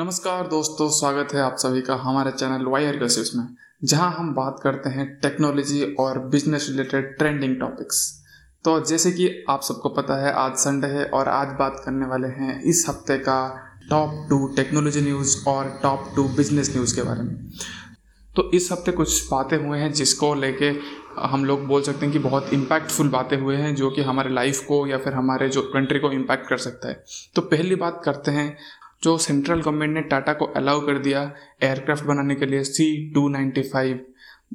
नमस्कार दोस्तों, स्वागत है आप सभी का हमारे चैनल वायरग में, जहां हम बात करते हैं टेक्नोलॉजी और बिजनेस रिलेटेड ट्रेंडिंग टॉपिक्स। तो जैसे कि आप सबको पता है, आज संडे है और आज बात करने वाले हैं इस हफ्ते का टॉप 2 टेक्नोलॉजी न्यूज़ और टॉप 2 बिजनेस न्यूज़ के बारे में। तो इस हफ्ते कुछ बातें हुए हैं जिसको लेके हम लोग बोल सकते हैं कि बहुत इम्पैक्टफुल बातें हुए हैं, जो कि हमारे लाइफ को या फिर हमारे जो कंट्री को इम्पैक्ट कर सकता है। तो पहली बात करते हैं जो सेंट्रल गवर्नमेंट ने टाटा को अलाउ कर दिया एयरक्राफ्ट बनाने के लिए, C-295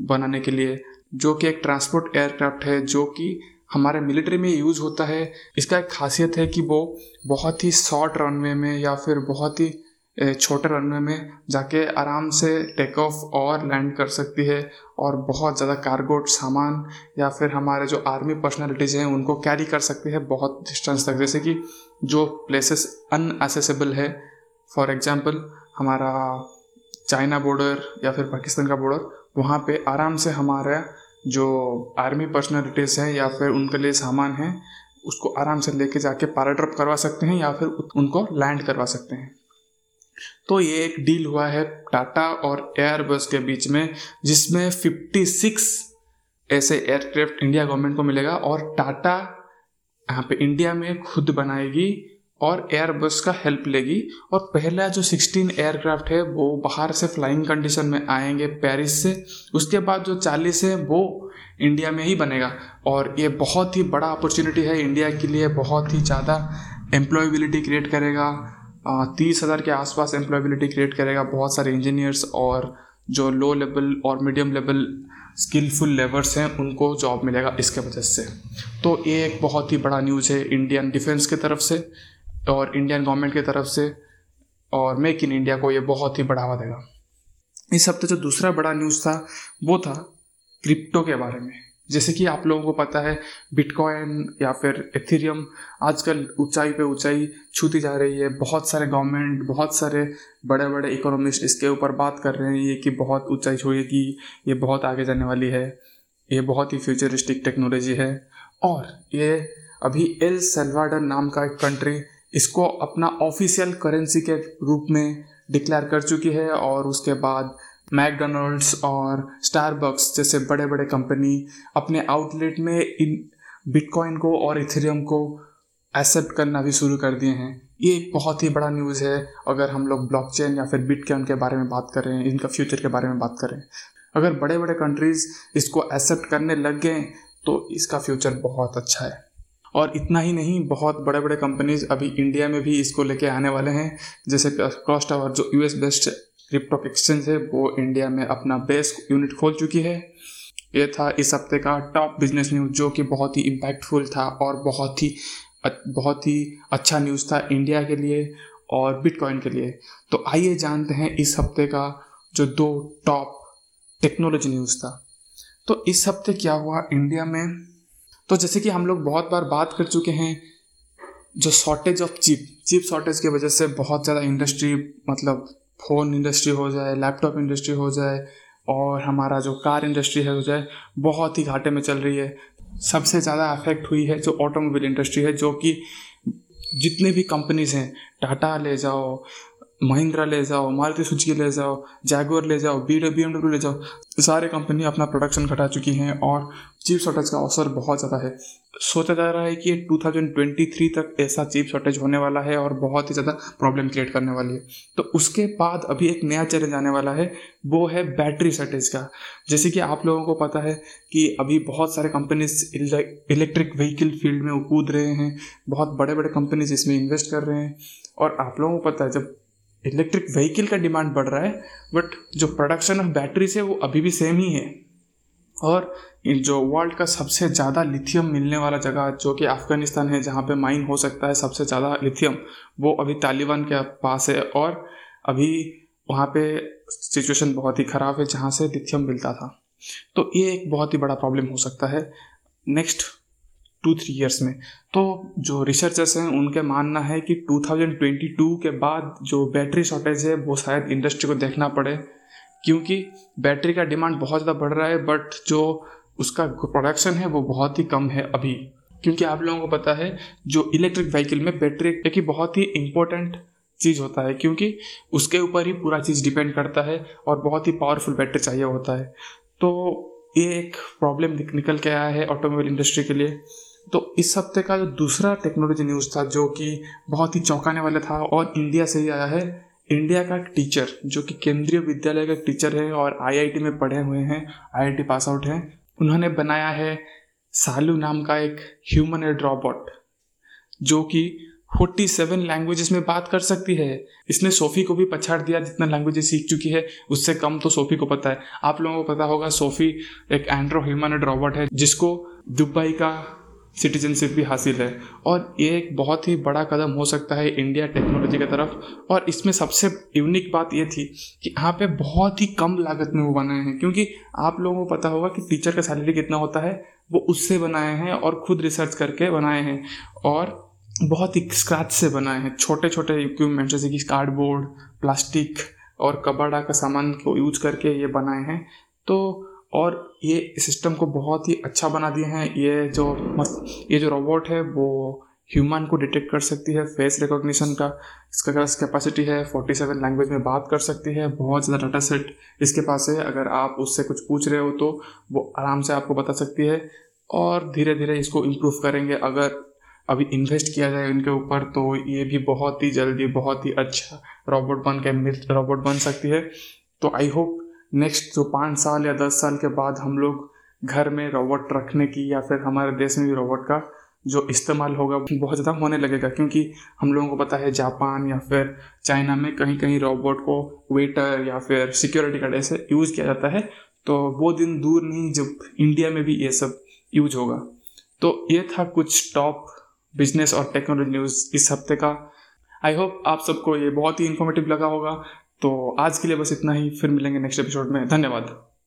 बनाने के लिए, जो कि एक ट्रांसपोर्ट एयरक्राफ्ट है जो कि हमारे मिलिट्री में यूज़ होता है। इसका एक खासियत है कि वो बहुत ही शॉर्ट रनवे में या फिर बहुत ही छोटे रनवे में जाके आराम से टेक ऑफ और लैंड कर सकती है और बहुत ज़्यादा कार्गो सामान या फिर हमारे जो आर्मी पर्सनैलिटीज़ हैं उनको कैरी कर सकती है बहुत डिस्टेंस तक, जैसे कि जो प्लेसेस अनएसेसिबल है, फॉर एग्जांपल हमारा चाइना बॉर्डर या फिर पाकिस्तान का बॉर्डर, वहाँ पे आराम से हमारा जो आर्मी पर्सनैलिटीज़ हैं या फिर उनके लिए सामान है उसको आराम से लेके जाके पैराड्रॉप करवा सकते हैं या फिर उनको लैंड करवा सकते हैं। तो ये एक डील हुआ है टाटा और एयरबस के बीच में, जिसमें 56 ऐसे एयरक्राफ्ट इंडिया गवर्नमेंट को मिलेगा और टाटा यहाँ पे इंडिया में खुद बनाएगी और एयरबस का हेल्प लेगी। और पहला जो 16 एयरक्राफ्ट है वो बाहर से फ्लाइंग कंडीशन में आएंगे पेरिस से, उसके बाद जो 40 है वो इंडिया में ही बनेगा। और ये बहुत ही बड़ा अपॉर्चुनिटी है इंडिया के लिए, बहुत ही ज़्यादा एम्प्लॉयबिलिटी क्रिएट करेगा, 30,000 के आसपास एम्प्लॉयबिलिटी क्रिएट करेगा। बहुत सारे इंजीनियर्स और जो लो लेवल और मीडियम लेवल स्किलफुल लेवर्स हैं उनको जॉब मिलेगा इसके वजह से। तो ये एक बहुत ही बड़ा न्यूज़ है इंडियन डिफेंस की तरफ से और इंडियन गवर्नमेंट की तरफ से, और मेक इन इंडिया को ये बहुत ही बढ़ावा देगा। इस हफ्ते जो दूसरा बड़ा न्यूज़ था वो था क्रिप्टो के बारे में। जैसे कि आप लोगों को पता है, बिटकॉइन या फिर एथेरियम आजकल ऊंचाई पे ऊंचाई छूती जा रही है। बहुत सारे गवर्नमेंट, बहुत सारे बड़े बड़े इकोनॉमिस्ट इसके ऊपर बात कर रहे हैं कि बहुत ऊंचाई छूएगी, ये बहुत आगे जाने वाली है, ये बहुत ही फ्यूचरिस्टिक टेक्नोलॉजी है। और ये अभी एल साल्वाडोर नाम का एक कंट्री इसको अपना ऑफिशियल करेंसी के रूप में डिक्लेयर कर चुकी है। और उसके बाद मैकडोनल्ड्स और स्टारबक्स जैसे बड़े बड़े कंपनी अपने आउटलेट में इन बिटकॉइन को और इथेरियम को एक्सेप्ट करना भी शुरू कर दिए हैं। ये बहुत ही बड़ा न्यूज़ है अगर हम लोग ब्लॉकचेन या फिर बिटकॉइन के बारे में बात कर रहे हैं, इनका फ्यूचर के बारे में बात कर रहे हैं। अगर बड़े बड़े कंट्रीज़ इसको एक्सेप्ट करने लग गए तो इसका फ्यूचर बहुत अच्छा है। और इतना ही नहीं, बहुत बड़े बड़े कंपनीज अभी इंडिया में भी इसको लेके आने वाले हैं, जैसे क्रॉस्टावर जो US बेस्ड क्रिप्टो एक्सचेंज है वो इंडिया में अपना बेस यूनिट खोल चुकी है। ये था इस हफ्ते का टॉप बिजनेस न्यूज़, जो कि बहुत ही इम्पैक्टफुल था और बहुत ही अच्छा न्यूज़ था इंडिया के लिए और बिटकॉइन के लिए। तो आइए जानते हैं इस हफ्ते का जो 2 टॉप टेक्नोलॉजी न्यूज़ था। तो इस हफ्ते क्या हुआ इंडिया में, तो जैसे कि हम लोग बहुत बार बात कर चुके हैं, जो शॉर्टेज ऑफ चिप शॉर्टेज की वजह से बहुत ज़्यादा इंडस्ट्री, मतलब फ़ोन इंडस्ट्री हो जाए, लैपटॉप इंडस्ट्री हो जाए और हमारा जो कार इंडस्ट्री है हो जाए, बहुत ही घाटे में चल रही है। सबसे ज़्यादा अफेक्ट हुई है जो ऑटोमोबाइल इंडस्ट्री है, जो कि जितने भी कंपनीज हैं, टाटा ले जाओ, महिंद्रा ले जाओ, मारुति सुजुकी ले जाओ, जैगुआर ले जाओ, BMW ले जाओ, सारे कंपनी अपना प्रोडक्शन घटा चुकी हैं और चिप शॉर्टेज का असर बहुत ज़्यादा है। सोचा जा रहा है कि 2023 तक ऐसा चिप शॉर्टेज होने वाला है और बहुत ही ज़्यादा प्रॉब्लम क्रिएट करने वाली है। तो उसके बाद अभी एक नया चैलेंज आने वाला है, वो है बैटरी शॉर्टेज का। जैसे कि आप लोगों को पता है कि अभी बहुत सारे कंपनीज इलेक्ट्रिक व्हीकल फील्ड में कूद रहे हैं, बहुत बड़े बड़े कंपनीज इसमें इन्वेस्ट कर रहे हैं। और आप लोगों को पता है जब इलेक्ट्रिक व्हीकल का डिमांड बढ़ रहा है, बट जो प्रोडक्शन ऑफ बैटरीज है वो अभी भी सेम ही है। और जो वर्ल्ड का सबसे ज़्यादा लिथियम मिलने वाला जगह जो कि अफगानिस्तान है, जहाँ पे माइन हो सकता है सबसे ज़्यादा लिथियम, वो अभी तालिबान के पास है और अभी वहाँ पे सिचुएशन बहुत ही ख़राब है जहाँ से लिथियम मिलता था। तो ये एक बहुत ही बड़ा प्रॉब्लम हो सकता है नेक्स्ट 2-3 ईयर्स में। तो जो रिसर्चर्स हैं उनके मानना है कि 2022 के बाद जो बैटरी शॉर्टेज है वो शायद इंडस्ट्री को देखना पड़े, क्योंकि बैटरी का डिमांड बहुत ज़्यादा बढ़ रहा है बट जो उसका प्रोडक्शन है वो बहुत ही कम है अभी, क्योंकि आप लोगों को पता है जो इलेक्ट्रिक व्हीकल में बैटरी एक बहुत ही इम्पोर्टेंट चीज़ होता है, क्योंकि उसके ऊपर ही पूरा चीज़ डिपेंड करता है और बहुत ही पावरफुल बैटरी चाहिए होता है। तो ये एक प्रॉब्लम निकल के आया है ऑटोमोबाइल इंडस्ट्री के लिए। तो इस हफ्ते का जो दूसरा टेक्नोलॉजी न्यूज़ था जो कि बहुत ही चौंकाने वाला था और इंडिया से ही आया है, इंडिया का एक टीचर जो कि केंद्रीय विद्यालय का एक टीचर है और आईआईटी में पढ़े हुए हैं, आईआईटी पास आउट हैं, उन्होंने बनाया है सालू नाम का एक ह्यूमन एड रोबोट जो कि 47 लैंग्वेजेस में बात कर सकती है। इसने सोफी को भी पछाड़ दिया, जितना लैंग्वेजेस सीख चुकी है उससे कम तो सोफी को पता है। आप लोगों को पता होगा सोफी एक एंड्रो ह्यूमनॉइड रोबोट है जिसको दुबई का सिटीजनशिप भी हासिल है और ये एक बहुत ही बड़ा कदम हो सकता है इंडिया टेक्नोलॉजी की तरफ। और इसमें सबसे यूनिक बात ये थी कि यहाँ पे बहुत ही कम लागत में वो बनाए हैं, क्योंकि आप लोगों को पता होगा कि टीचर का सैलरी कितना होता है, वो उससे बनाए हैं और खुद रिसर्च करके बनाए हैं और बहुत ही स्क्रैच से बनाए हैं। छोटे छोटे इक्विपमेंट जैसे कि कार्डबोर्ड, प्लास्टिक और कबाड़ा का सामान को यूज करके ये बनाए हैं। तो और ये सिस्टम को बहुत ही अच्छा बना दिए हैं। ये जो रोबोट है वो ह्यूमन को डिटेक्ट कर सकती है, फेस रिकॉग्निशन का इसका कैपेसिटी है, 47 लैंग्वेज में बात कर सकती है, बहुत ज़्यादा डाटा सेट इसके पास है। अगर आप उससे कुछ पूछ रहे हो तो वो आराम से आपको बता सकती है और धीरे धीरे इसको इम्प्रूव करेंगे। अगर अभी इन्वेस्ट किया जाए इनके ऊपर तो ये भी बहुत ही जल्दी बहुत ही अच्छा रोबोट बन सकती है। तो आई होप नेक्स्ट जो 5 साल या 10 साल के बाद हम लोग घर में रोबोट रखने की या फिर हमारे देश में भी रोबोट का जो इस्तेमाल होगा बहुत ज़्यादा होने लगेगा, क्योंकि हम लोगों को पता है जापान या फिर चाइना में कहीं कहीं रोबोट को वेटर या फिर सिक्योरिटी गार्ड ऐसे यूज़ किया जाता है। तो वो दिन दूर नहीं जब इंडिया में भी ये सब यूज होगा। तो ये था कुछ टॉप बिजनेस और टेक्नोलॉजी न्यूज़ इस हफ्ते का। आई होप आप सबको ये बहुत ही इन्फॉर्मेटिव लगा होगा। तो आज के लिए बस इतना ही, फिर मिलेंगे नेक्स्ट एपिसोड में। धन्यवाद।